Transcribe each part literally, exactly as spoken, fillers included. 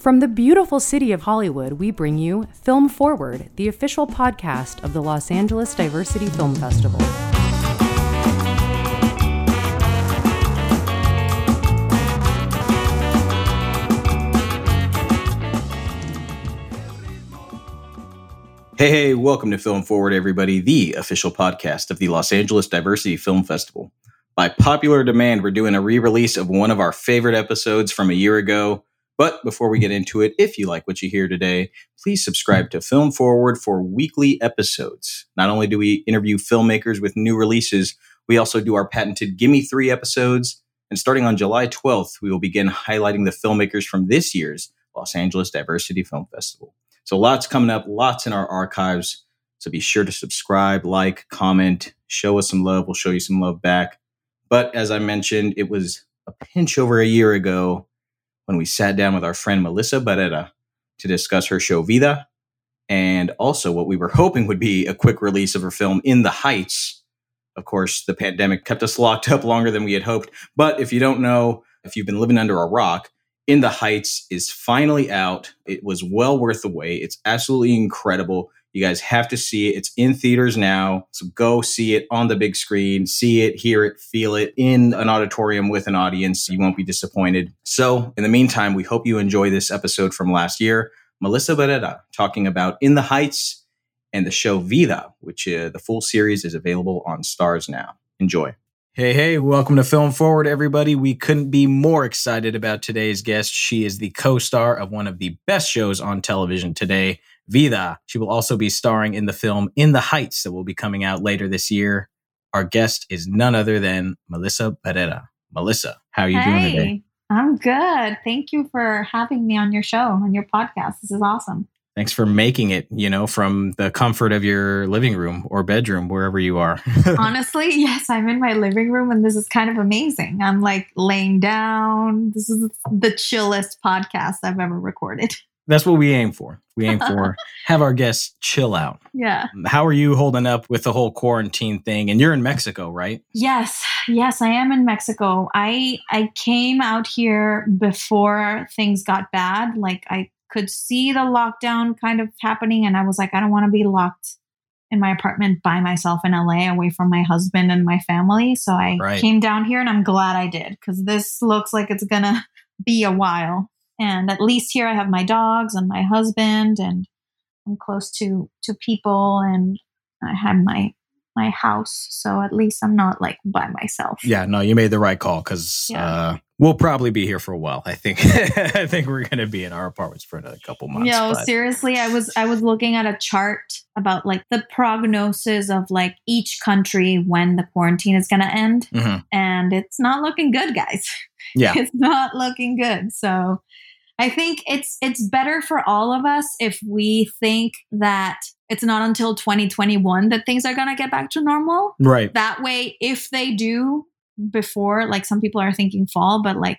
From the beautiful city of Hollywood, we bring you Film Forward, the official podcast of the Los Angeles Diversity Film Festival. Hey, hey, welcome to Film Forward, everybody, the official podcast of the Los Angeles Diversity Film Festival. By popular demand, we're doing a re-release of one of our favorite episodes from a year ago. But before we get into it, if you like what you hear today, please subscribe to Film Forward for weekly episodes. Not only do we interview filmmakers with new releases, we also do our patented Gimme Three episodes. And starting on July twelfth, we will begin highlighting the filmmakers from this year's Los Angeles Diversity Film Festival. So lots coming up, lots in our archives. So be sure to subscribe, like, comment, show us some love. We'll show you some love back. But as I mentioned, it was a pinch over a year ago when we sat down with our friend Melissa Barrera to discuss her show Vida, and also what we were hoping would be a quick release of her film In the Heights. Of course, the pandemic kept us locked up longer than we had hoped. But if you don't know, if you've been living under a rock, In the Heights is finally out. It was well worth the wait. It's absolutely incredible. You guys have to see it. It's in theaters now. So go see it on the big screen. See it, hear it, feel it in an auditorium with an audience. You won't be disappointed. So in the meantime, we hope you enjoy this episode from last year. Melissa Barrera talking about In the Heights and the show Vida, which uh, the full series is available on Starz now. Enjoy. Hey, hey, welcome to Film Forward, everybody. We couldn't be more excited about today's guest. She is the co-star of one of the best shows on television today, Vida. She will also be starring in the film In the Heights that will be coming out later this year. Our guest is none other than Melissa Barrera. Melissa, how are you hey, doing today? I'm good. Thank you for having me on your show, on your podcast. This is awesome. Thanks for making it, you know, from the comfort of your living room or bedroom, wherever you are. Honestly, yes, I'm in my living room and this is kind of amazing. I'm like laying down. This is the chillest podcast I've ever recorded. That's what we aim for. We aim for have our guests chill out. Yeah. How are you holding up with the whole quarantine thing? And you're in Mexico, right? Yes. Yes, I am in Mexico. I I came out here before things got bad. Like I could see the lockdown kind of happening. And I was like, I don't want to be locked in my apartment by myself in L A away from my husband and my family. So I right. came down here and I'm glad I did because this looks like it's going to be a while. And at least here I have my dogs and my husband and I'm close to, to people and I have my my house. So at least I'm not like by myself. Yeah, no, you made the right call because yeah. uh, we'll probably be here for a while. I think I think we're going to be in our apartments for another couple months. No, but. seriously, I was I was looking at a chart about like the prognosis of like each country when the quarantine is going to end. Mm-hmm. And it's not looking good, guys. Yeah, it's not looking good. So I think it's it's better for all of us if we think that it's not until twenty twenty-one that things are going to get back to normal. Right. That way, if they do before, like some people are thinking fall, but like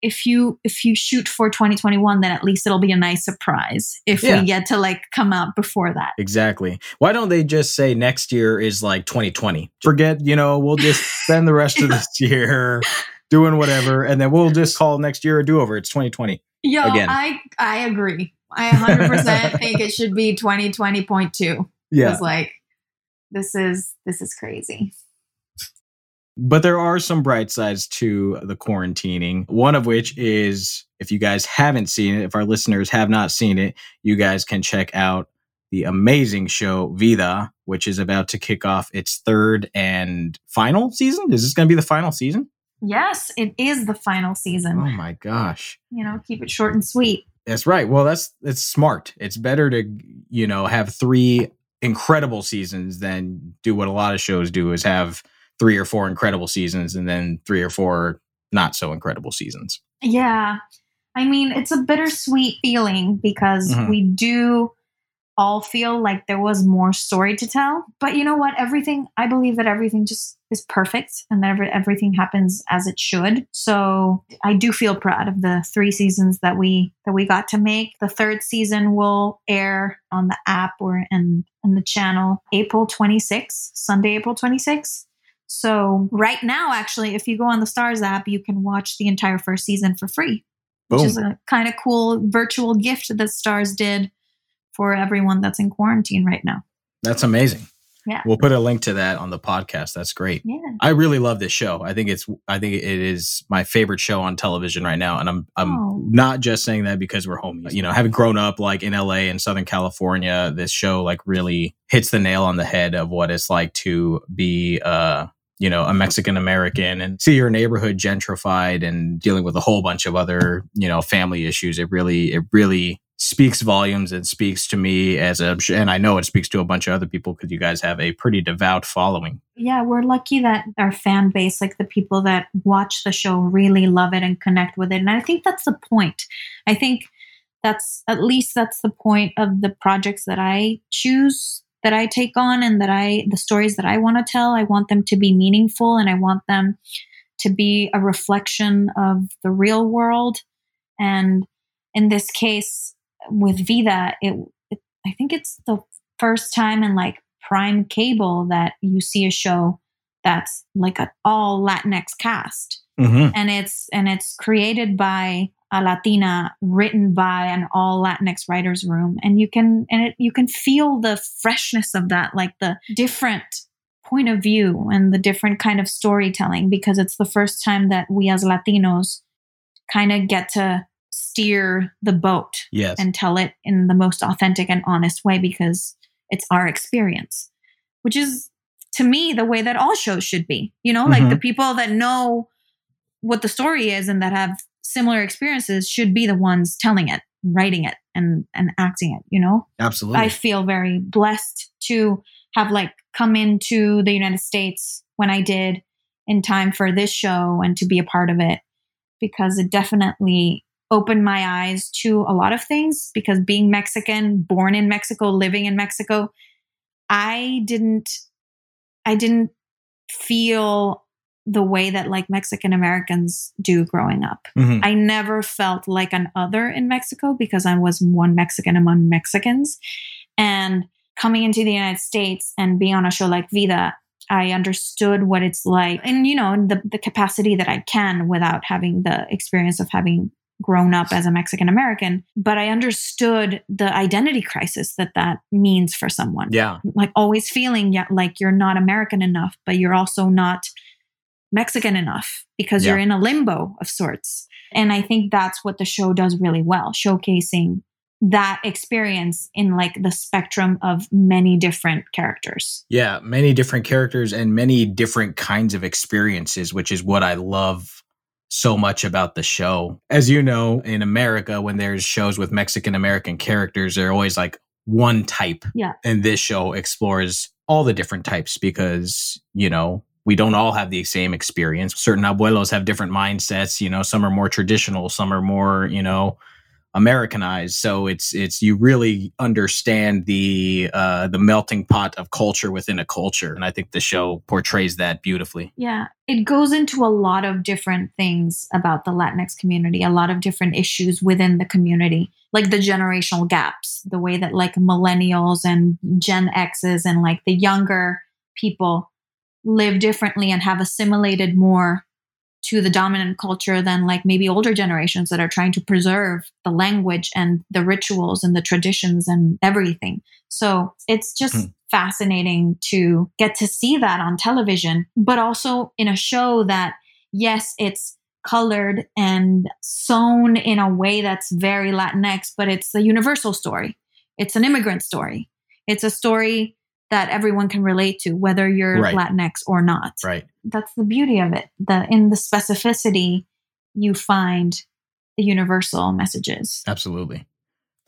if you if you shoot for twenty twenty-one, then at least it'll be a nice surprise if yeah. we get to like come out before that. Exactly. Why don't they just say next year is like twenty twenty? Forget, you know, we'll just spend the rest of this year doing whatever. And then we'll just call next year a do-over. It's twenty twenty. Yo, again. I, I agree. I one hundred percent think it should be twenty twenty point two. Yeah. It's like, this is, this is crazy. But there are some bright sides to the quarantining. One of which is, if you guys haven't seen it, if our listeners have not seen it, you guys can check out the amazing show Vida, which is about to kick off its third and final season. Is this going to be the final season? Yes, it is the final season. Oh my gosh. You know, keep it short and sweet. That's right. Well, that's it's smart. It's better to, you know, have three incredible seasons than do what a lot of shows do is have three or four incredible seasons and then three or four not so incredible seasons. Yeah. I mean, it's a bittersweet feeling because mm-hmm. we do all feel like there was more story to tell. But you know what? Everything, I believe that everything just is perfect and that every, everything happens as it should. So I do feel proud of the three seasons that we that we got to make. The third season will air on the app or in, in the channel April twenty-sixth, Sunday, April twenty-sixth. So right now, actually, if you go on the Starz app, you can watch the entire first season for free. Boom. Which is a kind of cool virtual gift that Starz did for everyone that's in quarantine right now. That's amazing. Yeah. We'll put a link to that on the podcast. That's great. Yeah. I really love this show. I think it's I think it is my favorite show on television right now. And I'm I'm oh. not just saying that because we're homies. You know, having grown up like in L A and Southern California, this show like really hits the nail on the head of what it's like to be uh you know, a Mexican American and see your neighborhood gentrified and dealing with a whole bunch of other, you know, family issues. It really, it really speaks volumes and speaks to me as a, and I know it speaks to a bunch of other people because you guys have a pretty devout following. Yeah. We're lucky that our fan base, like the people that watch the show, really love it and connect with it. And I think that's the point. I think that's, at least that's the point of the projects that I choose, that I take on, and that I, the stories that I want to tell, I want them to be meaningful, and I want them to be a reflection of the real world. And in this case with Vida, it, it I think it's the first time in like prime cable that you see a show that's like an all Latinx cast. Mm-hmm. And it's, and it's created by a Latina, written by an all Latinx writers room. And you can, and it, you can feel the freshness of that, like the different point of view and the different kind of storytelling, because it's the first time that we as Latinos kind of get to steer the boat. Yes. And tell it in the most authentic and honest way, because it's our experience, which is to me the way that all shows should be, you know, mm-hmm. like the people that know what the story is and that have similar experiences should be the ones telling it, writing it, and, and acting it, you know? Absolutely. I feel very blessed to have like come into the United States when I did in time for this show and to be a part of it, because it definitely opened my eyes to a lot of things. Because being Mexican, born in Mexico, living in Mexico, I didn't, I didn't feel the way that like Mexican Americans do growing up. Mm-hmm. I never felt like an other in Mexico because I was one Mexican among Mexicans. And coming into the United States and being on a show like Vida, I understood what it's like. And, you know, the, the capacity that I can without having the experience of having grown up as a Mexican American, but I understood the identity crisis that that means for someone. Yeah. Like always feeling like you're not American enough, but you're also not Mexican enough, because yeah. you're in a limbo of sorts. And I think that's what the show does really well, showcasing that experience in like the spectrum of many different characters. Yeah, many different characters and many different kinds of experiences, which is what I love so much about the show. As you know, in America, when there's shows with Mexican American characters, they're always like one type. Yeah. And this show explores all the different types because, you know, we don't all have the same experience. Certain abuelos have different mindsets. You know, some are more traditional, some are more, you know, Americanized. So it's it's you really understand the uh, the melting pot of culture within a culture, and I think the show portrays that beautifully. Yeah, it goes into a lot of different things about the Latinx community, a lot of different issues within the community, like the generational gaps, the way that like millennials and Gen X's and like the younger people live differently and have assimilated more to the dominant culture than like maybe older generations that are trying to preserve the language and the rituals and the traditions and everything. So it's just mm. fascinating to get to see that on television, but also in a show that, yes, it's colored and sewn in a way that's very Latinx, but it's a universal story. It's an immigrant story. It's a story that everyone can relate to, whether you're right. Latinx or not. Right. That's the beauty of it. The, in the specificity, you find the universal messages. Absolutely.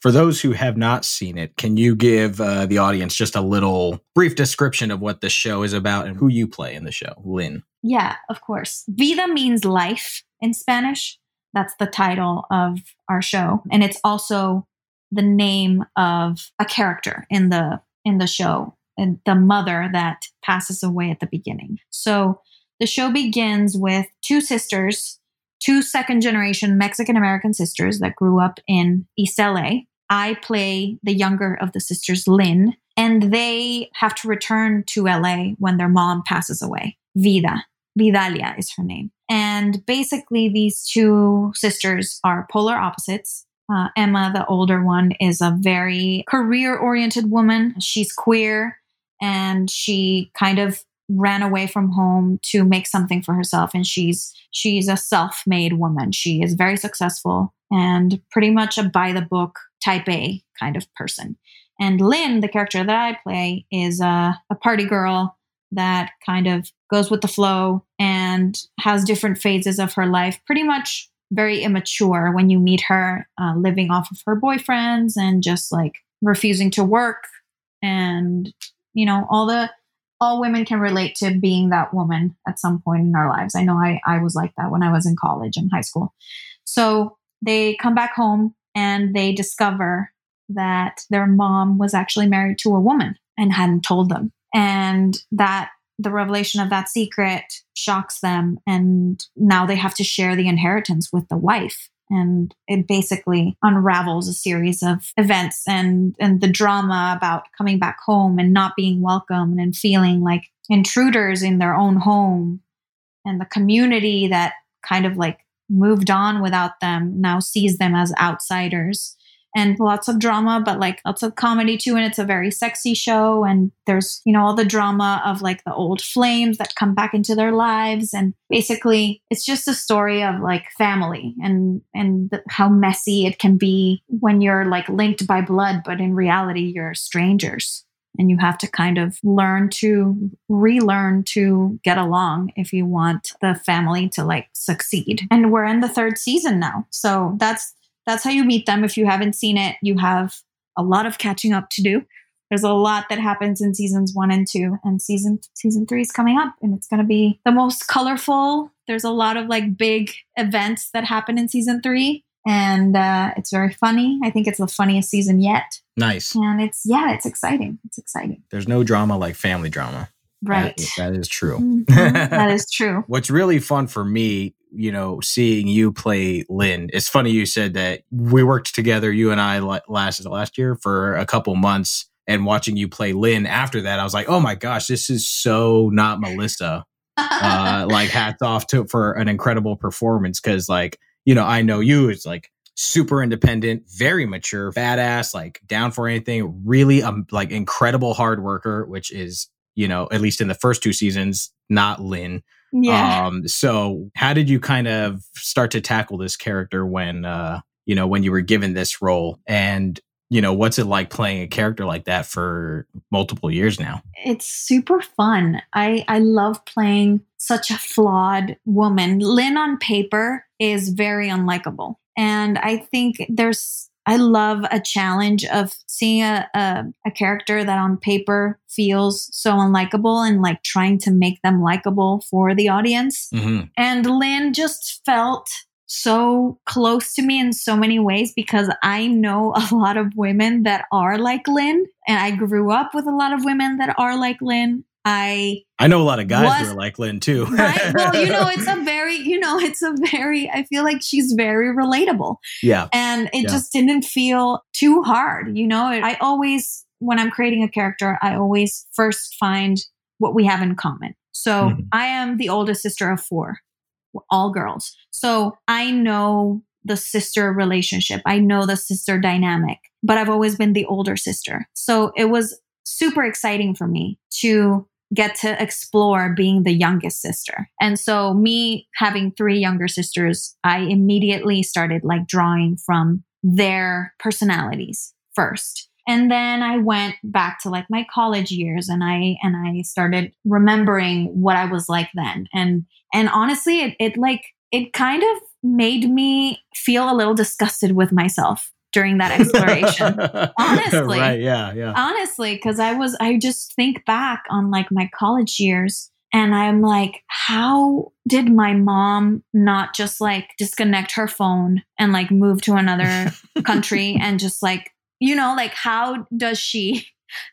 For those who have not seen it, can you give uh, the audience just a little brief description of what the show is about and who you play in the show, Lynn? Yeah, of course. Vida means life in Spanish. That's the title of our show. And it's also the name of a character in the in the show. And the mother that passes away at the beginning. So the show begins with two sisters, two second generation Mexican American sisters that grew up in East L A. I play the younger of the sisters, Lynn, and they have to return to L A when their mom passes away, Vida. Vidalia is her name. And basically, these two sisters are polar opposites. Uh, Emma, the older one, is a very career-oriented woman. She's queer, and she kind of ran away from home to make something for herself. And she's she's a self-made woman. She is very successful and pretty much a by-the-book, type A kind of person. And Lynn, the character that I play, is a, a party girl that kind of goes with the flow and has different phases of her life, pretty much very immature when you meet her, uh, living off of her boyfriends and just like refusing to work. And, you know, all the all women can relate to being that woman at some point in our lives. I know I, I was like that when I was in college and high school. So they come back home and they discover that their mom was actually married to a woman and hadn't told them. And that the revelation of that secret shocks them. And now they have to share the inheritance with the wife. And it basically unravels a series of events and, and the drama about coming back home and not being welcomed and feeling like intruders in their own home. And the community that kind of like moved on without them now sees them as outsiders. And lots of drama, but like lots of comedy too. And it's a very sexy show. And there's, you know, all the drama of like the old flames that come back into their lives. And basically, it's just a story of like family and, and the, how messy it can be when you're like linked by blood, but in reality, you're strangers. And you have to kind of learn to relearn to get along if you want the family to like succeed. And we're in the third season now. So that's. That's how you meet them. If you haven't seen it, you have a lot of catching up to do. There's a lot that happens in seasons one and two, and season season three is coming up, and it's going to be the most colorful. There's a lot of like big events that happen in season three, and uh, it's very funny. I think it's the funniest season yet. Nice. And it's, yeah, it's exciting. It's exciting. There's no drama like family drama. Right. That, that is true. Mm-hmm. That is true. What's really fun for me, you know, seeing you play Lynn. It's funny you said that we worked together, you and I, last last year for a couple months, and watching you play Lynn after that, I was like, oh my gosh, this is so not Melissa. uh, like hats off to for an incredible performance, because like, you know, I know you is like super independent, very mature, badass, like down for anything, really um, like incredible hard worker, which is, you know, at least in the first two seasons, not Lynn. Yeah. Um, so how did you kind of start to tackle this character when, uh, you know, when you were given this role? And, you know, what's it like playing a character like that for multiple years now? It's super fun. I, I love playing such a flawed woman. Lynn on paper is very unlikable. And I think there's... I love a challenge of seeing a, a a character that on paper feels so unlikable and like trying to make them likable for the audience. Mm-hmm. And Lynn just felt so close to me in so many ways, because I know a lot of women that are like Lynn, and I grew up with a lot of women that are like Lynn. I I know a lot of guys was, who are like Lynn too. Right? Well, you know, it's a very, you know, it's a very, I feel like she's very relatable. Yeah. And it yeah. just didn't feel too hard. You know, I always, when I'm creating a character, I always first find what we have in common. So mm-hmm. I am the oldest sister of four, all girls. So I know the sister relationship. I know the sister dynamic, but I've always been the older sister. So it was super exciting for me to get to explore being the youngest sister. And so me having three younger sisters, I immediately started like drawing from their personalities first. And then I went back to like my college years, and I and I started remembering what I was like then. And and honestly, it, it like it kind of made me feel a little disgusted with myself during that exploration. Honestly. Right, yeah, yeah. Honestly, because I was, I just think back on like my college years, and I'm like, how did my mom not just like disconnect her phone and like move to another country and just like, you know, like how does she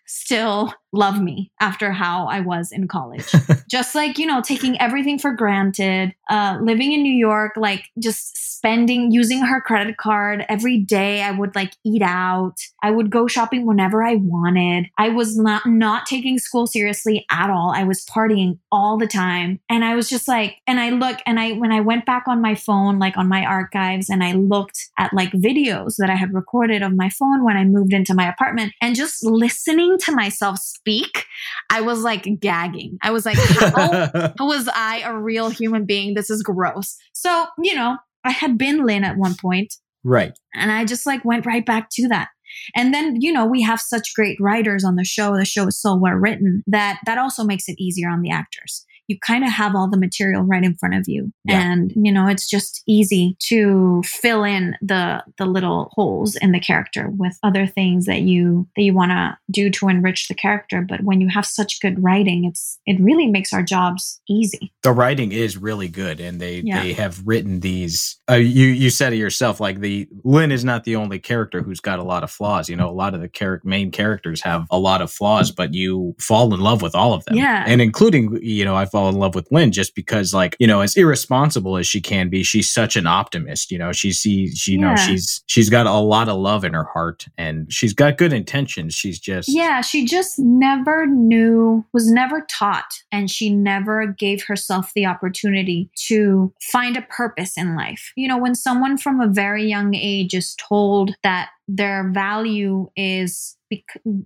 still love me after how I was in college. Just like, you know, taking everything for granted, uh, living in New York, like just spending, using her credit card every day. I would like eat out. I would go shopping whenever I wanted. I was not, not taking school seriously at all. I was partying all the time. And I was just like, and I look, and I, when I went back on my phone, like on my archives, and I looked at like videos that I had recorded of my phone when I moved into my apartment, and just listening to myself speak, I was like gagging. I was like, how was I a real human being? This is gross. So, you know, I had been Lynn at one point. Right. And I just like went right back to that. And then, you know, we have such great writers on the show. The show is so well written that that also makes it easier on the actors. You kind of have all the material right in front of you. Yeah. And, you know, it's just easy to fill in the the little holes in the character with other things that you that you want to do to enrich the character. But when you have such good writing, it's it really makes our jobs easy. The writing is really good. And they, yeah. they have written these, uh, you, you said it yourself, like the Lynn is not the only character who's got a lot of flaws. You know, a lot of the char- main characters have a lot of flaws, but you fall in love with all of them. Yeah. And including, you know, I've fall in love with Lynn just because, like, you know, as irresponsible as she can be, she's such an optimist. You know, she sees, she, you yeah. know, she's she's got a lot of love in her heart, and she's got good intentions. She's just yeah, she just never knew, was never taught, and she never gave herself the opportunity to find a purpose in life. You know, when someone from a very young age is told that their value is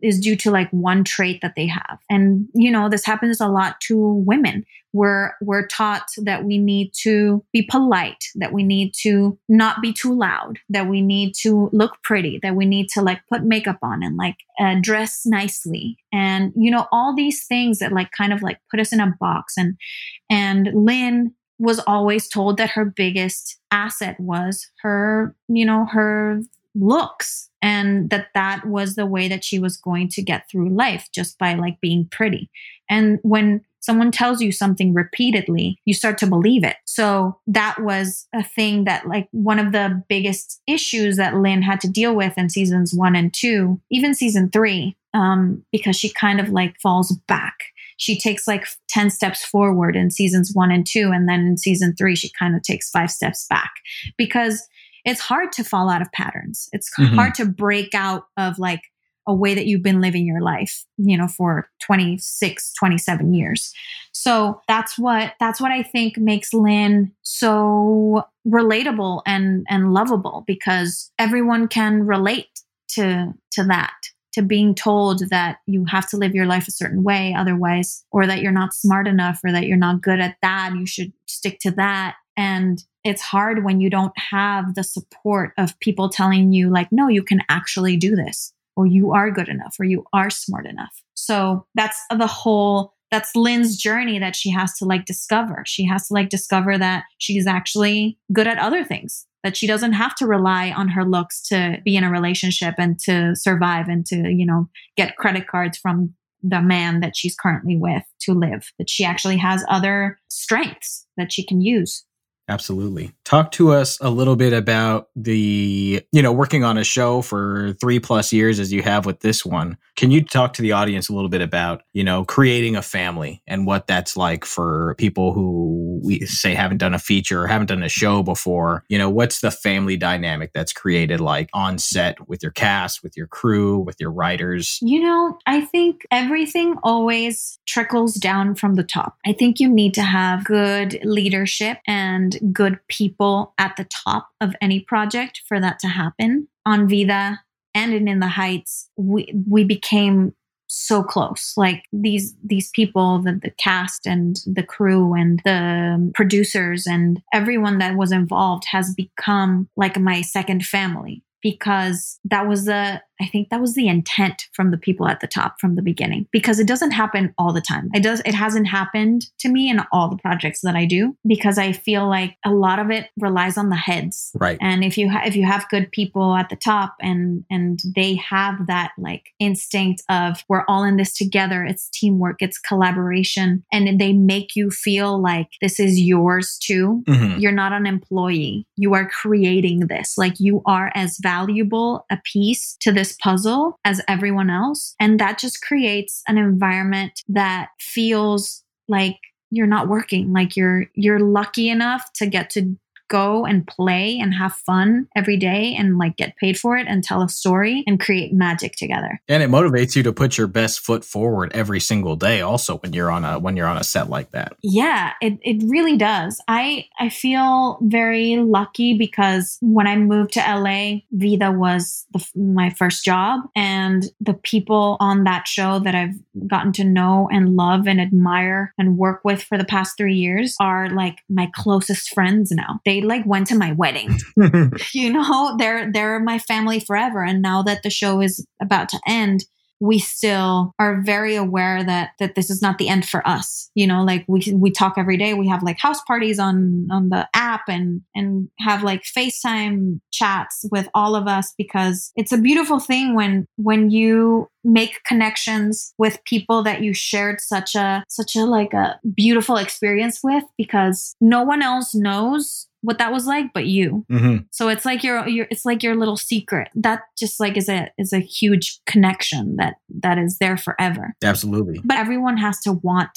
is due to like one trait that they have. And, you know, this happens a lot to women. We're, we're taught that we need to be polite, that we need to not be too loud, that we need to look pretty, that we need to like put makeup on and like uh, dress nicely. And, you know, all these things that like kind of like put us in a box. And, and Lynn was always told that her biggest asset was her, you know, her looks, and that that was the way that she was going to get through life, just by like being pretty. And when someone tells you something repeatedly, you start to believe it. So that was a thing that like one of the biggest issues that Lynn had to deal with in seasons one and two, even season three, um, because she kind of like falls back. She takes like ten steps forward in seasons one and two. And then in season three, she kind of takes five steps back, because it's hard to fall out of patterns. It's mm-hmm. hard to break out of like a way that you've been living your life, you know, for twenty-six, twenty-seven years. So that's what, that's what I think makes Lynn so relatable and, and lovable, because everyone can relate to, to that, to being told that you have to live your life a certain way otherwise, or that you're not smart enough, or that you're not good at that. You should stick to that. And it's hard when you don't have the support of people telling you like, no, you can actually do this, or you are good enough, or you are smart enough. So that's the whole, that's Lynn's journey that she has to like discover. She has to like discover that she's actually good at other things, that she doesn't have to rely on her looks to be in a relationship and to survive and to, you know, get credit cards from the man that she's currently with to live, that she actually has other strengths that she can use. Absolutely. Talk to us a little bit about the, you know, working on a show for three plus years as you have with this one. Can you talk to the audience a little bit about, you know, creating a family and what that's like for people who we say haven't done a feature or haven't done a show before? You know, what's the family dynamic that's created like on set with your cast, with your crew, with your writers? You know, I think everything always trickles down from the top. I think you need to have good leadership and good people at the top of any project for that to happen. On Vida and in In the Heights, we we became so close. Like these these people, the, the cast and the crew and the producers and everyone that was involved has become like my second family, because that was the, I think that was the intent from the people at the top from the beginning, because it doesn't happen all the time. It does. It hasn't happened to me in all the projects that I do, because I feel like a lot of it relies on the heads. Right. And if you ha- if you have good people at the top and and they have that like instinct of we're all in this together, it's teamwork, it's collaboration, and they make you feel like this is yours too. Mm-hmm. You're not an employee. You are creating this. Like you are as valuable a piece to this this puzzle as everyone else. And that just creates an environment that feels like you're not working, like you're you're lucky enough to get to go and play and have fun every day and like get paid for it and tell a story and create magic together. And it motivates you to put your best foot forward every single day also when you're on a when you're on a set like that. Yeah, it it really does. I I feel very lucky because when I moved to L A, Vida was the, my first job, and the people on that show that I've gotten to know and love and admire and work with for the past three years are like my closest friends now. They like went to my wedding. You know, they're they're my family forever. And now that the show is about to end, we still are very aware that that this is not the end for us. You know, like we we talk every day. We have like house parties on on the app and and have like FaceTime chats with all of us, because it's a beautiful thing when when you make connections with people that you shared such a such a like a beautiful experience with, because no one else knows what that was like but you. Mm-hmm. So it's like your your it's like your little secret. That just like is a is a huge connection that that is there forever. Absolutely. But everyone has to want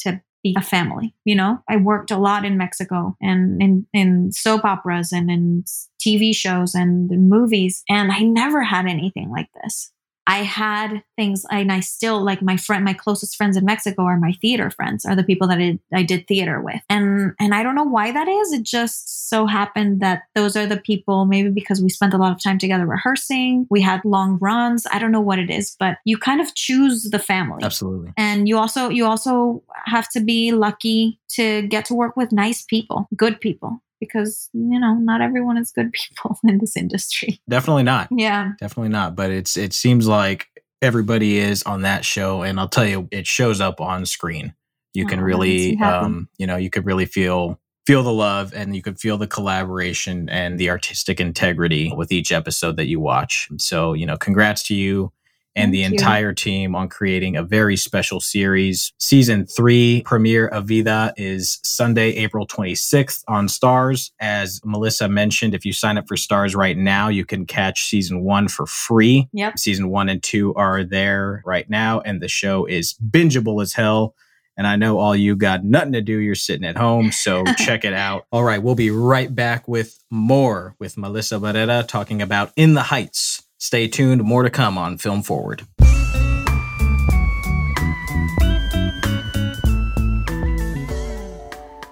to be a family, you know? I worked a lot in Mexico and in, in soap operas and in T V shows and in movies, and I never had anything like this. I had things, and I still like my friend, my closest friends in Mexico are my theater friends, are the people that I, I did theater with. And and I don't know why that is. It just so happened that those are the people, maybe because we spent a lot of time together rehearsing. We had long runs. I don't know what it is, but you kind of choose the family. Absolutely. And you also, you also have to be lucky to get to work with nice people, good people. Because, you know, not everyone is good people in this industry. Definitely not. Yeah. Definitely not. But it's it seems like everybody is on that show. And I'll tell you, it shows up on screen. You oh, can really, you, um, you know, you could really feel feel the love, and you could feel the collaboration and the artistic integrity with each episode that you watch. So, you know, congrats to you and Thank the entire you. team on creating a very special series. Season three premiere of Vida is Sunday, April twenty-sixth on Starz. As Melissa mentioned, if you sign up for Starz right now, you can catch season one for free. Yep. Season one and two are there right now, and the show is bingeable as hell. And I know all you got nothing to do. You're sitting at home, so check it out. All right, we'll be right back with more with Melissa Barrera talking about In the Heights. Stay tuned, more to come on Film Forward.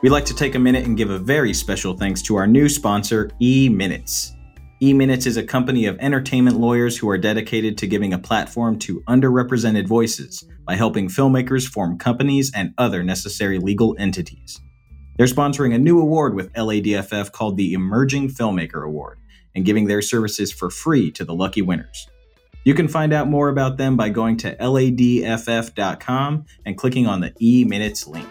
We'd like to take a minute and give a very special thanks to our new sponsor, E-Minutes. E-Minutes is a company of entertainment lawyers who are dedicated to giving a platform to underrepresented voices by helping filmmakers form companies and other necessary legal entities. They're sponsoring a new award with L A D F F called the Emerging Filmmaker Award, and giving their services for free to the lucky winners. You can find out more about them by going to L A D F F dot com and clicking on the E-Minutes link.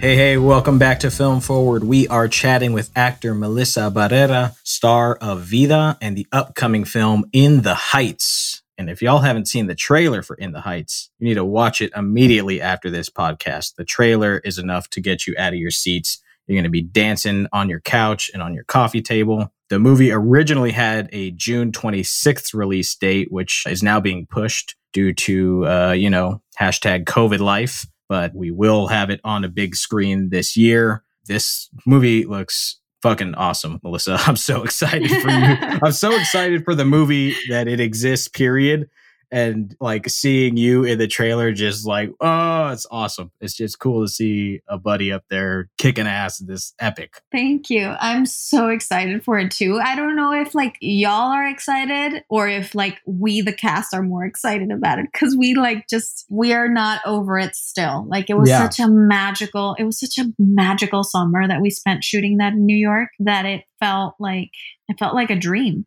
Hey, hey, welcome back to Film Forward. We are chatting with actor Melissa Barrera, star of Vida and the upcoming film In the Heights. And if y'all haven't seen the trailer for In the Heights, you need to watch it immediately after this podcast. The trailer is enough to get you out of your seats. You're going to be dancing on your couch and on your coffee table. The movie originally had a June twenty-sixth release date, which is now being pushed due to, uh, you know, hashtag COVID life. But we will have it on a big screen this year. This movie looks fucking awesome, Melissa. I'm so excited for you. I'm so excited for the movie that it exists, period. And like seeing you in the trailer, just like, oh, it's awesome. It's just cool to see a buddy up there kicking ass in this epic. Thank you. I'm so excited for it too. I don't know if like y'all are excited or if like we, the cast, are more excited about it, because we like just, we are not over it still. Like it was yeah. such a magical, it was such a magical summer that we spent shooting that in New York, that it felt like, it felt like a dream.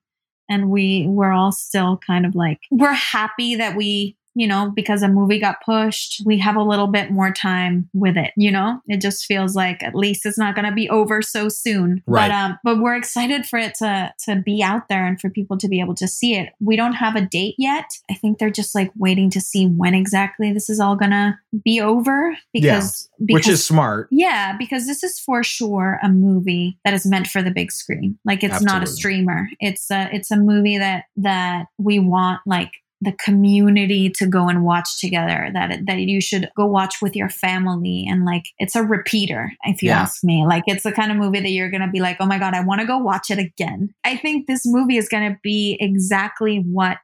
And we were all still kind of like, we're happy that we you know, because a movie got pushed, we have a little bit more time with it. You know, it just feels like at least it's not going to be over so soon. Right. But, um, but we're excited for it to to be out there and for people to be able to see it. We don't have a date yet. I think they're just like waiting to see when exactly this is all going to be over. Because, yeah. because, which is smart. Yeah, because this is for sure a movie that is meant for the big screen. Like it's Absolutely. Not a streamer. It's a, it's a movie that that we want like the community to go and watch together, that that you should go watch with your family. And like, it's a repeater, if you yeah. ask me. Like, it's the kind of movie that you're going to be like, oh my God, I want to go watch it again. I think this movie is going to be exactly what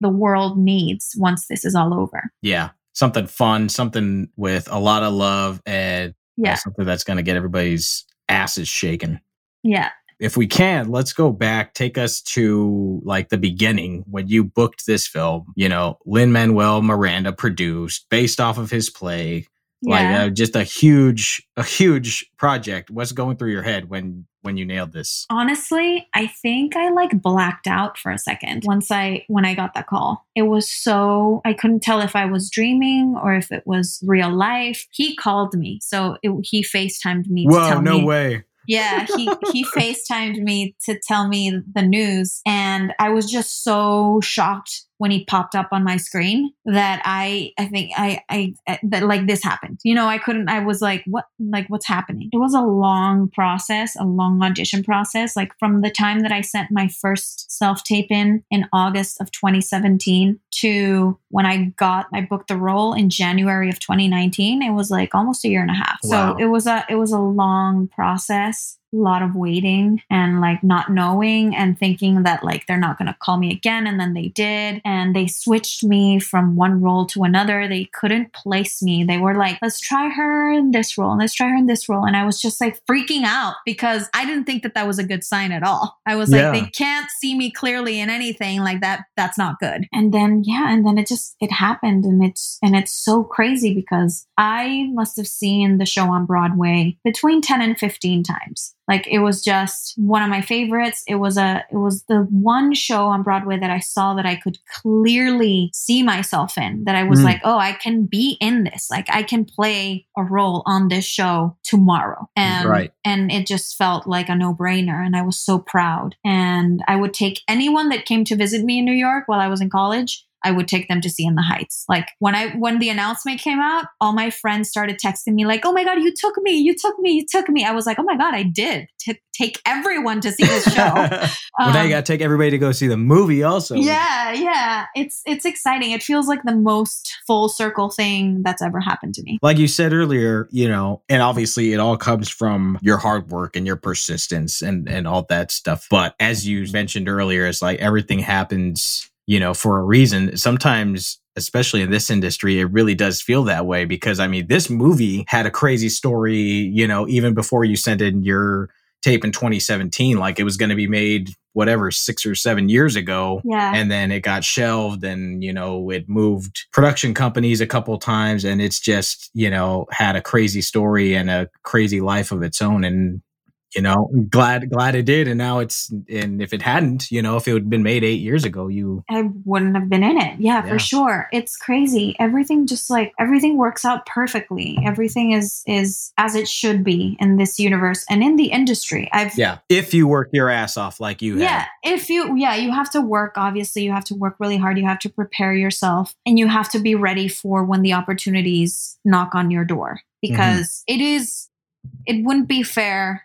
the world needs once this is all over. Yeah. Something fun, something with a lot of love, and yeah. something that's going to get everybody's asses shaken. Yeah. If we can, let's go back, take us to like the beginning when you booked this film, you know, Lin-Manuel Miranda produced based off of his play, yeah. like uh, just a huge, a huge project. What's going through your head when, when you nailed this? Honestly, I think I like blacked out for a second once I, when I got that call. It was so, I couldn't tell if I was dreaming or if it was real life. He called me. So it, he FaceTimed me. Whoa, to tell no me. way. Yeah, he, he FaceTimed me to tell me the news. And I was just so shocked when he popped up on my screen that I, I think I, I, I, that like this happened, you know, I couldn't, I was like, what, like what's happening? It was a long process, a long audition process. Like from the time that I sent my first self tape in, in August of twenty seventeen to when I got, I booked the role in January of twenty nineteen, it was like almost a year and a half. Wow. So it was a, it was a long process. Lot of waiting and like not knowing and thinking that like they're not going to call me again. And then they did. And they switched me from one role to another. They couldn't place me. They were like, let's try her in this role and let's try her in this role. And I was just like freaking out because I didn't think that that was a good sign at all. I was yeah. like, they can't see me clearly in anything like that. That's not good. And then, yeah. And then it just, it happened. And it's, and it's so crazy because I must have seen the show on Broadway between ten and fifteen times. Like it was just one of my favorites. It was a, it was the one show on Broadway that I saw that I could clearly see myself in, that I was mm. like, oh, I can be in this. Like I can play a role on this show tomorrow. And, right. and it just felt like a no brainer. And I was so proud. And I would take anyone that came to visit me in New York while I was in college. I would take them to see In the Heights. Like when I, when the announcement came out, all my friends started texting me like, oh my God, you took me, you took me, you took me. I was like, oh my God, I did t- take everyone to see this show. Well, um, now you got to take everybody to go see the movie also. Yeah. Yeah. It's, it's exciting. It feels like the most full circle thing that's ever happened to me. Like you said earlier, you know, and obviously it all comes from your hard work and your persistence and, and all that stuff. But as you mentioned earlier, it's like everything happens, you know, for a reason. Sometimes, especially in this industry, it really does feel that way because, I mean, this movie had a crazy story, you know, even before you sent in your tape in twenty seventeen, like it was going to be made whatever, six or seven years ago. Yeah. And then it got shelved and, you know, it moved production companies a couple times and it's just, you know, had a crazy story and a crazy life of its own. And, you know, glad, glad it did. And now it's, and if it hadn't, you know, if it would have been made eight years ago, you. I wouldn't have been in it. Yeah, yeah, for sure. It's crazy. Everything just like, everything works out perfectly. Everything is, is as it should be in this universe and in the industry. I've. Yeah. If you work your ass off like you have. Yeah. If you, yeah, you have to work. Obviously you have to work really hard. You have to prepare yourself and you have to be ready for when the opportunities knock on your door, because mm-hmm. it is, it wouldn't be fair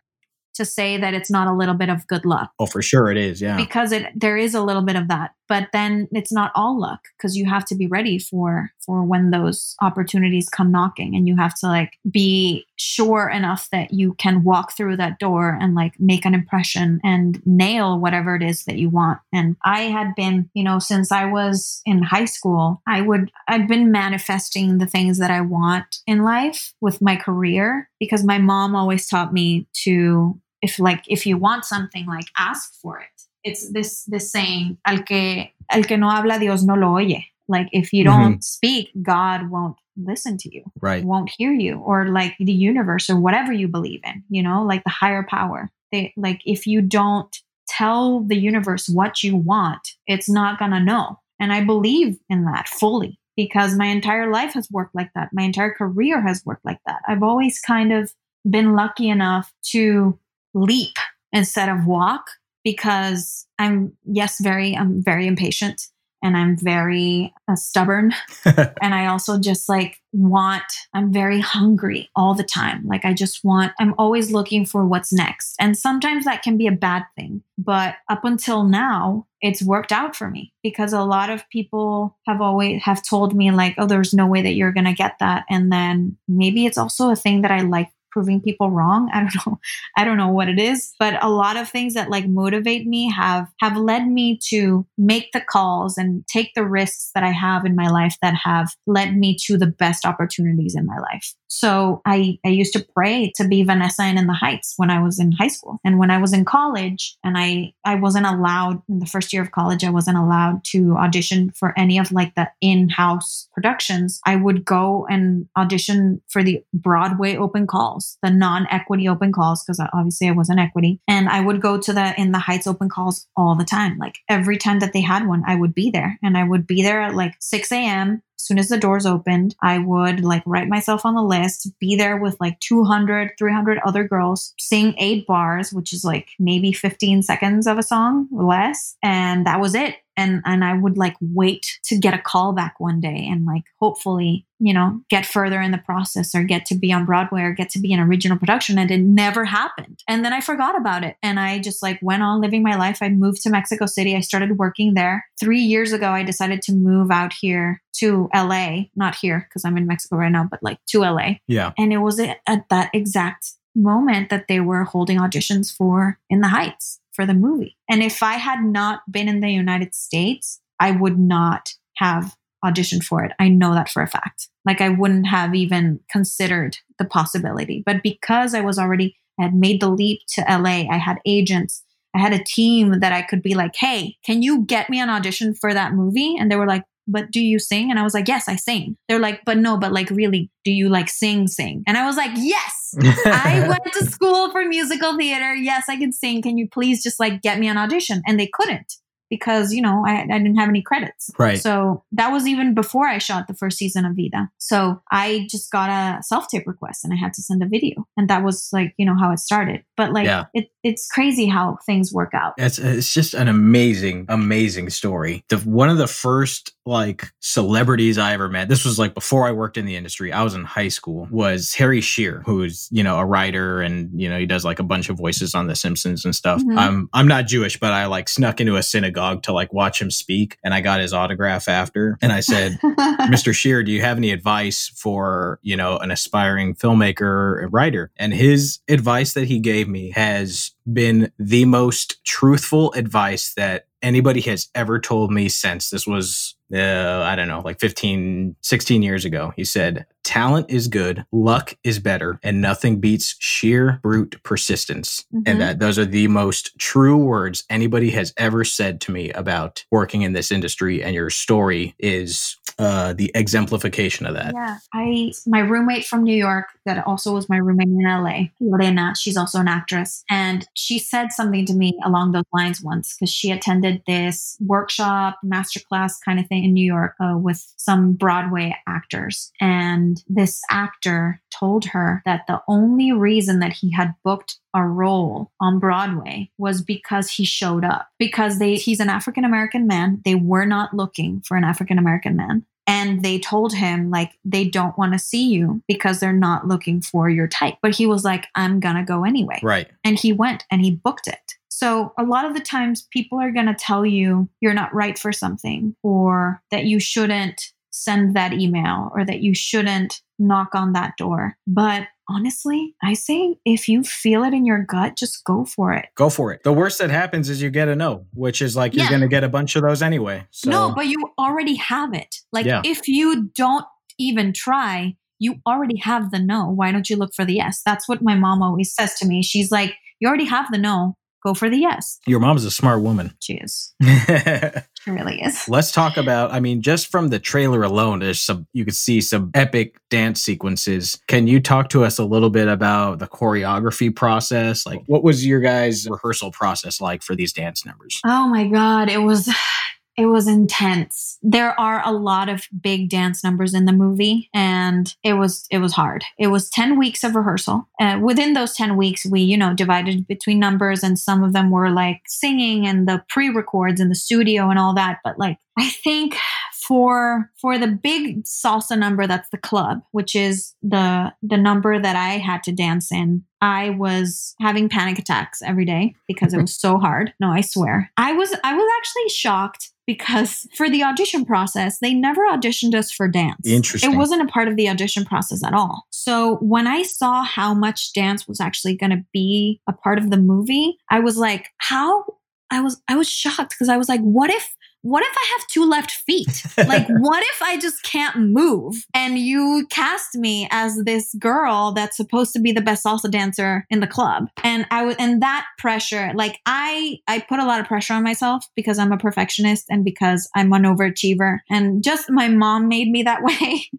to say that it's not a little bit of good luck. Oh, for sure it is. Yeah. Because it, there is a little bit of that, but then it's not all luck because you have to be ready for, for when those opportunities come knocking, and you have to like be sure enough that you can walk through that door and like make an impression and nail whatever it is that you want. And I had been, you know, since I was in high school, I would, I've been manifesting the things that I want in life with my career because my mom always taught me to, if like, if you want something, like ask for it. It's this, this saying, al que, al que no habla Dios no lo oye. Like if you don't mm-hmm. speak, God won't listen to you, right? Won't hear you, or like the universe or whatever you believe in, you know, like the higher power. They like, if you don't tell the universe what you want, it's not going to know. And I believe in that fully. because my entire life has worked like that. My entire career has worked like that. I've always kind of been lucky enough to leap instead of walk because I'm, yes, very, I'm very impatient and I'm very uh, stubborn. And I also just like want, I'm very hungry all the time. Like I just want, I'm always looking for what's next. And sometimes that can be a bad thing. But up until now, it's worked out for me because a lot of people have always have told me like, oh, there's no way that you're going to get that. And then maybe it's also a thing that I like proving people wrong. I don't know. I don't know what it is, but a lot of things that like motivate me have, have led me to make the calls and take the risks that I have in my life that have led me to the best opportunities in my life. So I, I used to pray to be Vanessa in In the Heights when I was in high school. And when I was in college and I, I wasn't allowed in the first year of college, I wasn't allowed to audition for any of like the in-house productions. I would go and audition for the Broadway open calls, the non-equity open calls, because obviously I wasn't equity. And I would go to the In the Heights open calls all the time. Like every time that they had one, I would be there. And I would be there at like six a.m. As soon as the doors opened, I would like write myself on the list, be there with like two hundred, three hundred other girls, sing eight bars, which is like maybe fifteen seconds of a song or less. And that was it. And and I would like wait to get a call back one day and like hopefully, you know, get further in the process or get to be on Broadway or get to be an original production. And it never happened. And then I forgot about it. And I just like went on living my life. I moved to Mexico City. I started working there. Three years ago, I decided to move out here to L A, not here because I'm in Mexico right now, but like to L A. Yeah. And it was at that exact moment that they were holding auditions for In the Heights, for the movie. And if I had not been in the United States, I would not have auditioned for it. I know that for a fact. Like I wouldn't have even considered the possibility. But because I was already, I had made the leap to L A, I had agents, I had a team that I could be like, hey, can you get me an audition for that movie? And they were like, but do you sing? And I was like, yes, I sing. They're like, but no, but like, really, do you like sing, sing? And I was like, yes, I went to school for musical theater. Yes, I can sing. Can you please just like get me an audition? And they couldn't because, you know, I, I didn't have any credits. Right. So that was even before I shot the first season of Vida. So I just got a self-tape request and I had to send a video. And that was like, you know, how it started. But like, yeah. it, it's crazy how things work out. It's, it's just an amazing, amazing story. The, one of the first like celebrities I ever met, this was like before I worked in the industry, I was in high school, was Harry Shearer, who's, you know, a writer and, you know, he does like a bunch of voices on The Simpsons and stuff. Mm-hmm. I'm, I'm not Jewish, but I like snuck into a synagogue to like watch him speak and I got his autograph after. And I said, Mister Shearer, do you have any advice for, you know, an aspiring filmmaker and writer? And his advice that he gave me has been the most truthful advice that anybody has ever told me since. This was, uh, I don't know, like fifteen, sixteen years ago. He said, talent is good, luck is better, and nothing beats sheer brute persistence. Mm-hmm. And that those are the most true words anybody has ever said to me about working in this industry. And your story is uh, the exemplification of that. Yeah, I my roommate from New York that also was my roommate in L A, Lorena, she's also an actress. And she said something to me along those lines once because she attended this workshop, masterclass kind of thing in New York uh, with some Broadway actors. And this actor told her that the only reason that he had booked a role on Broadway was because he showed up. Because they he's an African-American man. They were not looking for an African-American man. And they told him like, they don't want to see you because they're not looking for your type. But he was like, I'm going to go anyway. Right. And he went and he booked it. So a lot of the times people are going to tell you you're not right for something or that you shouldn't send that email or that you shouldn't knock on that door. But honestly, I say if you feel it in your gut, just go for it. Go for it. The worst that happens is you get a no, which is like, yeah. You're going to get a bunch of those anyway. So. No, but you already have it. Like yeah. If you don't even try, you already have the no. Why don't you look for the yes? That's what my mom always says to me. She's like, you already have the no. Go for the yes. Your mom's a smart woman. She is. She really is. Let's talk about, I mean, just from the trailer alone, there's some, you could see some epic dance sequences. Can you talk to us a little bit about the choreography process? Like, what was your guys' rehearsal process like for these dance numbers? Oh my God. It was, It was intense. There are a lot of big dance numbers in the movie, and it was it was hard. It was ten weeks of rehearsal. Uh, within those ten weeks, we, you know, divided between numbers, and some of them were like singing and the pre-records in the studio and all that. But like, I think for for the big salsa number, that's the club, which is the the number that I had to dance in, I was having panic attacks every day because it was so hard. No, I swear. I was I was actually shocked because for the audition process, they never auditioned us for dance. Interesting. It wasn't a part of the audition process at all. So when I saw how much dance was actually going to be a part of the movie, I was like, how? I was I was shocked because I was like, what if What if I have two left feet? Like, what if I just can't move? And you cast me as this girl that's supposed to be the best salsa dancer in the club. And I was, and that pressure, like I, I put a lot of pressure on myself because I'm a perfectionist and because I'm an overachiever. And just my mom made me that way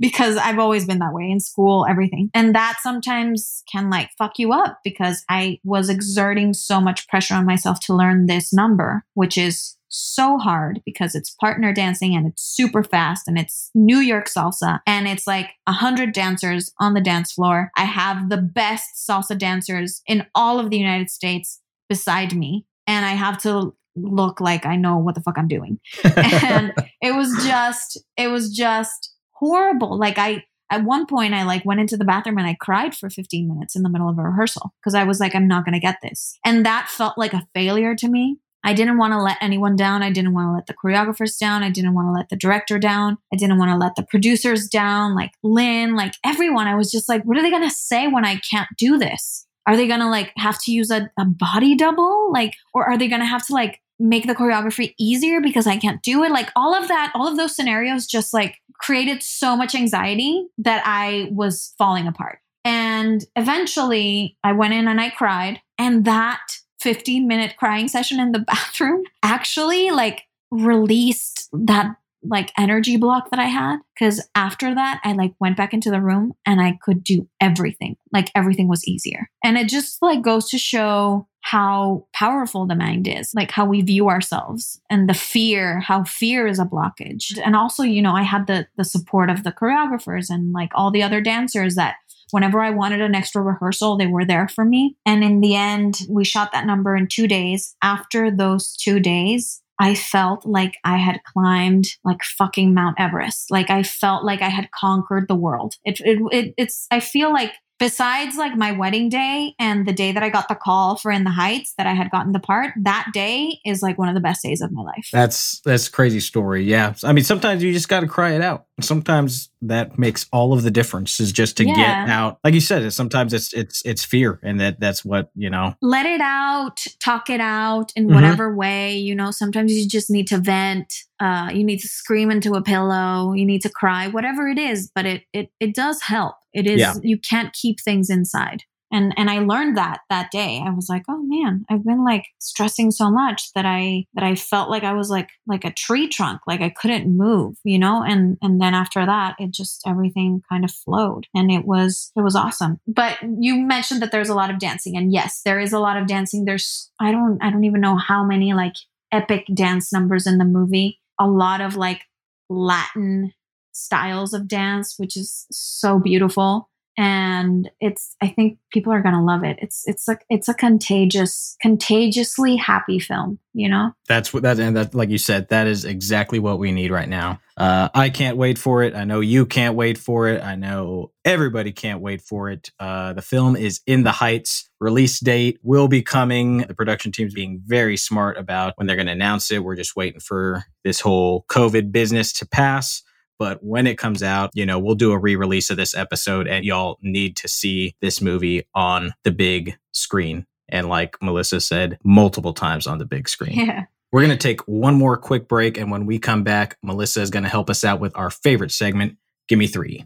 because I've always been that way in school, everything. And that sometimes can like fuck you up because I was exerting so much pressure on myself to learn this number, which is so hard because it's partner dancing and it's super fast and it's New York salsa and it's like a hundred dancers on the dance floor. I have the best salsa dancers in all of the United States beside me, and I have to look like I know what the fuck I'm doing. And it was just, it was just horrible. Like I, at one point I like went into the bathroom and I cried for fifteen minutes in the middle of a rehearsal because I was like, I'm not going to get this. And that felt like a failure to me. I didn't want to let anyone down. I didn't want to let the choreographers down. I didn't want to let the director down. I didn't want to let the producers down, like Lynn, like everyone. I was just like, what are they going to say when I can't do this? Are they going to like have to use a, a body double? Like, or are they going to have to like make the choreography easier because I can't do it? Like all of that, all of those scenarios just like created so much anxiety that I was falling apart. And eventually I went in and I cried, and that fifteen minute crying session in the bathroom actually like released that like energy block that I had. Cause after that, I like went back into the room and I could do everything. Like everything was easier. And it just like goes to show how powerful the mind is, like how we view ourselves and the fear, how fear is a blockage. And also, you know, I had the the support of the choreographers and like all the other dancers that whenever I wanted an extra rehearsal, they were there for me. And in the end, we shot that number in two days. After those two days, I felt like I had climbed like fucking Mount Everest. Like I felt like I had conquered the world. It, it, it it's, I feel like besides like my wedding day and the day that I got the call for In the Heights that I had gotten the part, that day is like one of the best days of my life. That's, that's a crazy story. Yeah. I mean, sometimes you just got to cry it out. Sometimes that makes all of the difference is just to yeah. get out. Like you said, sometimes it's, it's, it's fear. And that that's what, you know, let it out, talk it out in whatever mm-hmm. way, you know, sometimes you just need to vent. Uh, you need to scream into a pillow. You need to cry, whatever it is, but it, it, it does help. It is, yeah. You can't keep things inside. And and I learned that that day. I was like, oh man, I've been like stressing so much that I that I felt like I was like like a tree trunk, like I couldn't move, you know? And and then after that, it just everything kind of flowed and it was it was awesome. But you mentioned that there's a lot of dancing, and yes, there is a lot of dancing. There's I don't I don't even know how many like epic dance numbers in the movie. A lot of like Latin styles of dance, which is so beautiful. And it's, I think people are going to love it. It's, it's like, it's a contagious, contagiously happy film, you know? That's what that, and that, like you said, that is exactly what we need right now. Uh, I can't wait for it. I know you can't wait for it. I know everybody can't wait for it. Uh, the film is In the Heights. Release date will be coming. The production team's being very smart about when they're going to announce it. We're just waiting for this whole COVID business to pass. But when it comes out, you know, we'll do a re-release of this episode, and y'all need to see this movie on the big screen. And like Melissa said, multiple times on the big screen. Yeah. We're going to take one more quick break. And when we come back, Melissa is going to help us out with our favorite segment, Gimme Three.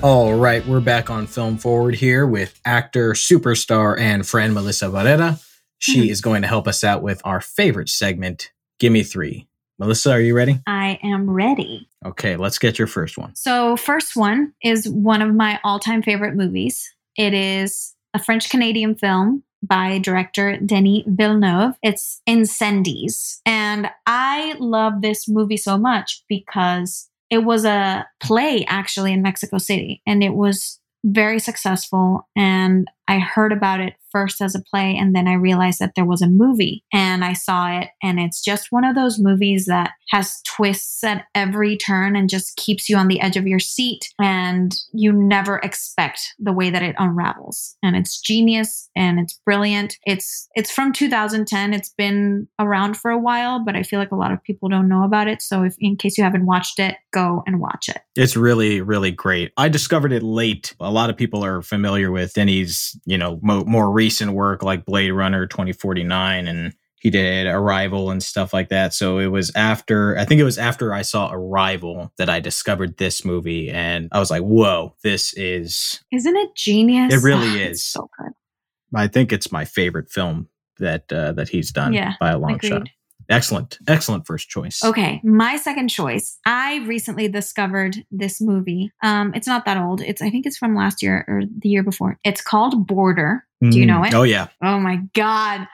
All right, we're back on Film Forward here with actor, superstar, and friend Melissa Barrera. She mm-hmm. is going to help us out with our favorite segment, Gimme Three. Melissa, are you ready? I am ready. Okay, let's get your first one. So first one is one of my all-time favorite movies. It is a French-Canadian film by director Denis Villeneuve. It's Incendies. And I love this movie so much because it was a play actually in Mexico City. And it was very successful. And I heard about it first as a play. And then I realized that there was a movie and I saw it. And it's just one of those movies that has twists at every turn and just keeps you on the edge of your seat. And you never expect the way that it unravels. And it's genius and it's brilliant. It's it's from two thousand ten. It's been around for a while, but I feel like a lot of people don't know about it. So if in case you haven't watched it, go and watch it. It's really, really great. I discovered it late. A lot of people are familiar with Denis, you know, mo- more recent work like Blade Runner twenty forty-nine, and he did Arrival and stuff like that. So it was after, I think it was after I saw Arrival that I discovered this movie, and I was like, whoa, this is... Isn't it genius? It really is. It's so good. I think it's my favorite film that uh, that he's done yeah, by a long agreed. shot. Excellent. Excellent first choice. Okay. My second choice. I recently discovered this movie. Um, it's not that old. It's I think it's from last year or the year before. It's called Border. Mm. Do you know it? Oh, yeah. Oh, my God.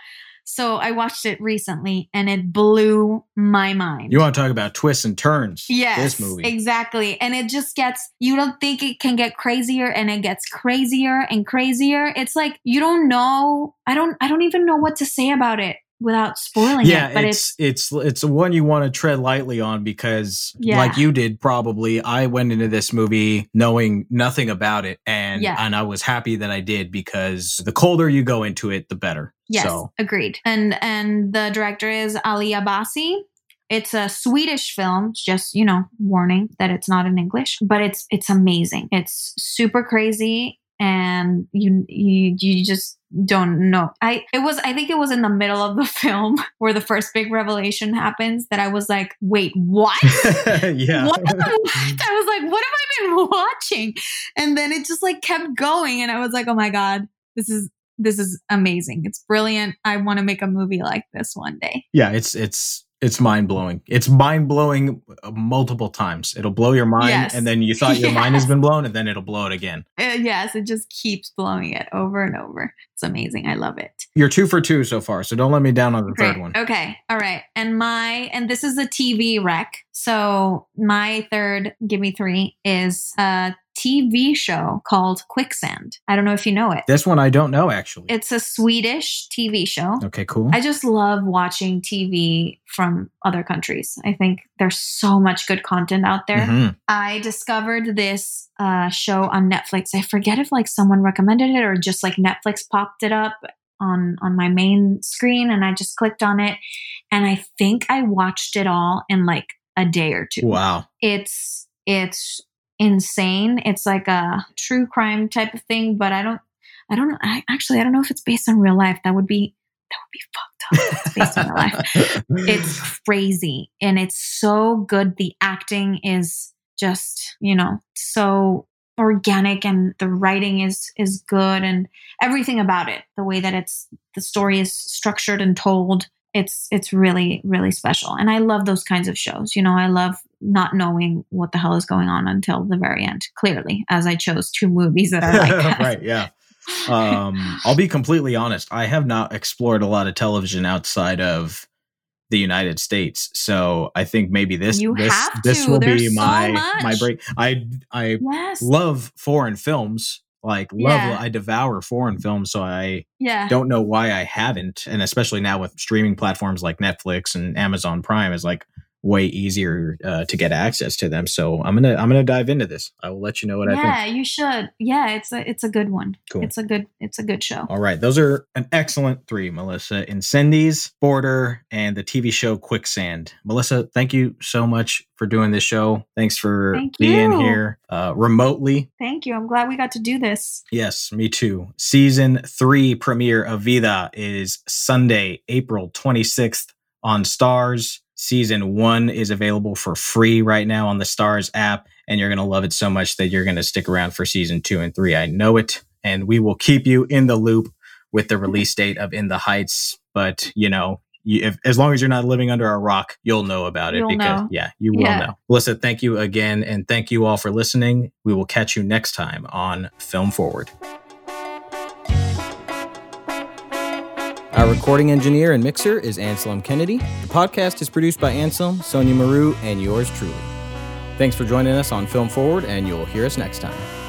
So I watched it recently and it blew my mind. You want to talk about twists and turns. Yes, this movie. Exactly. And it just gets, you don't think it can get crazier, and it gets crazier and crazier. It's like, you don't know. I don't, I don't even know what to say about it without spoiling yeah, it. But it's, it's it's it's one you want to tread lightly on because yeah. like you did probably, I went into this movie knowing nothing about it, and yeah. and I was happy that I did because the colder you go into it, the better. Yes, so. Agreed. And and the director is Ali Abbasi. It's a Swedish film, just, you know, warning that it's not in English, but it's it's amazing. It's super crazy. And you, you you just don't know. I it was I think it was in the middle of the film where the first big revelation happens that I was like, wait, what? yeah, what, what? I was like, what have I been watching? And then it just like kept going, and I was like, oh my God, this is. This is amazing. It's brilliant. I want to make a movie like this one day. Yeah, it's it's it's mind-blowing. It's mind-blowing multiple times. It'll blow your mind, yes. and then you thought your yes. mind has been blown, and then it'll blow it again. Uh, yes, it just keeps blowing it over and over. It's amazing. I love it. You're two for two so far, so don't let me down on the Great. third one. Okay. All right. And my and this is a T V wreck. So my third, give me three, is uh T V show called Quicksand. I don't know if you know it. This one I don't know, actually. It's a Swedish T V show. Okay, cool. I just love watching T V from other countries. I think there's so much good content out there. Mm-hmm. I discovered this uh, show on Netflix. I forget if like someone recommended it or just like Netflix popped it up on, on my main screen, and I just clicked on it. And I think I watched it all in like a day or two. Wow. It's, it's, insane. It's like a true crime type of thing, but I don't, I don't, I actually, I don't know if it's based on real life. That would be, that would be fucked up. It's based on real life. It's crazy. And it's so good. The acting is just, you know, so organic, and the writing is, is good, and everything about it, the way that it's, the story is structured and told. It's, it's really, really special. And I love those kinds of shows. You know, I love not knowing what the hell is going on until the very end, clearly, as I chose two movies that are like that. Right, yeah. Um, I'll be completely honest. I have not explored a lot of television outside of the United States. So I think maybe this you this, have to. this will There's be my, so my break. I, I yes. love foreign films. Like love, yeah. I devour foreign films, so I yeah. don't know why I haven't. And especially now with streaming platforms like Netflix and Amazon Prime is like way easier uh, to get access to them. So I'm gonna I'm gonna dive into this. I will let you know what yeah, I think. Yeah, you should. Yeah, it's a it's a good one. Cool. It's a good it's a good show. All right, those are an excellent three, Melissa. Incendies, Border, and the T V show Quicksand. Melissa, thank you so much for doing this show. Thanks for Thank being you. here uh, remotely. Thank you. I'm glad we got to do this. Yes, me too. Season three premiere of Vida is Sunday, April twenty-sixth on Starz. Season one is available for free right now on the Starz app, and you're going to love it so much that you're going to stick around for season two and three. I know it, and we will keep you in the loop with the release date of In the Heights, but, you know, you, if, as long as you're not living under a rock, you'll know about it. You'll because know. Yeah, you yeah. will know. Melissa, thank you again. And thank you all for listening. We will catch you next time on Film Forward. Our recording engineer and mixer is Anselm Kennedy. The podcast is produced by Anselm, Sonia Maru, and yours truly. Thanks for joining us on Film Forward, and you'll hear us next time.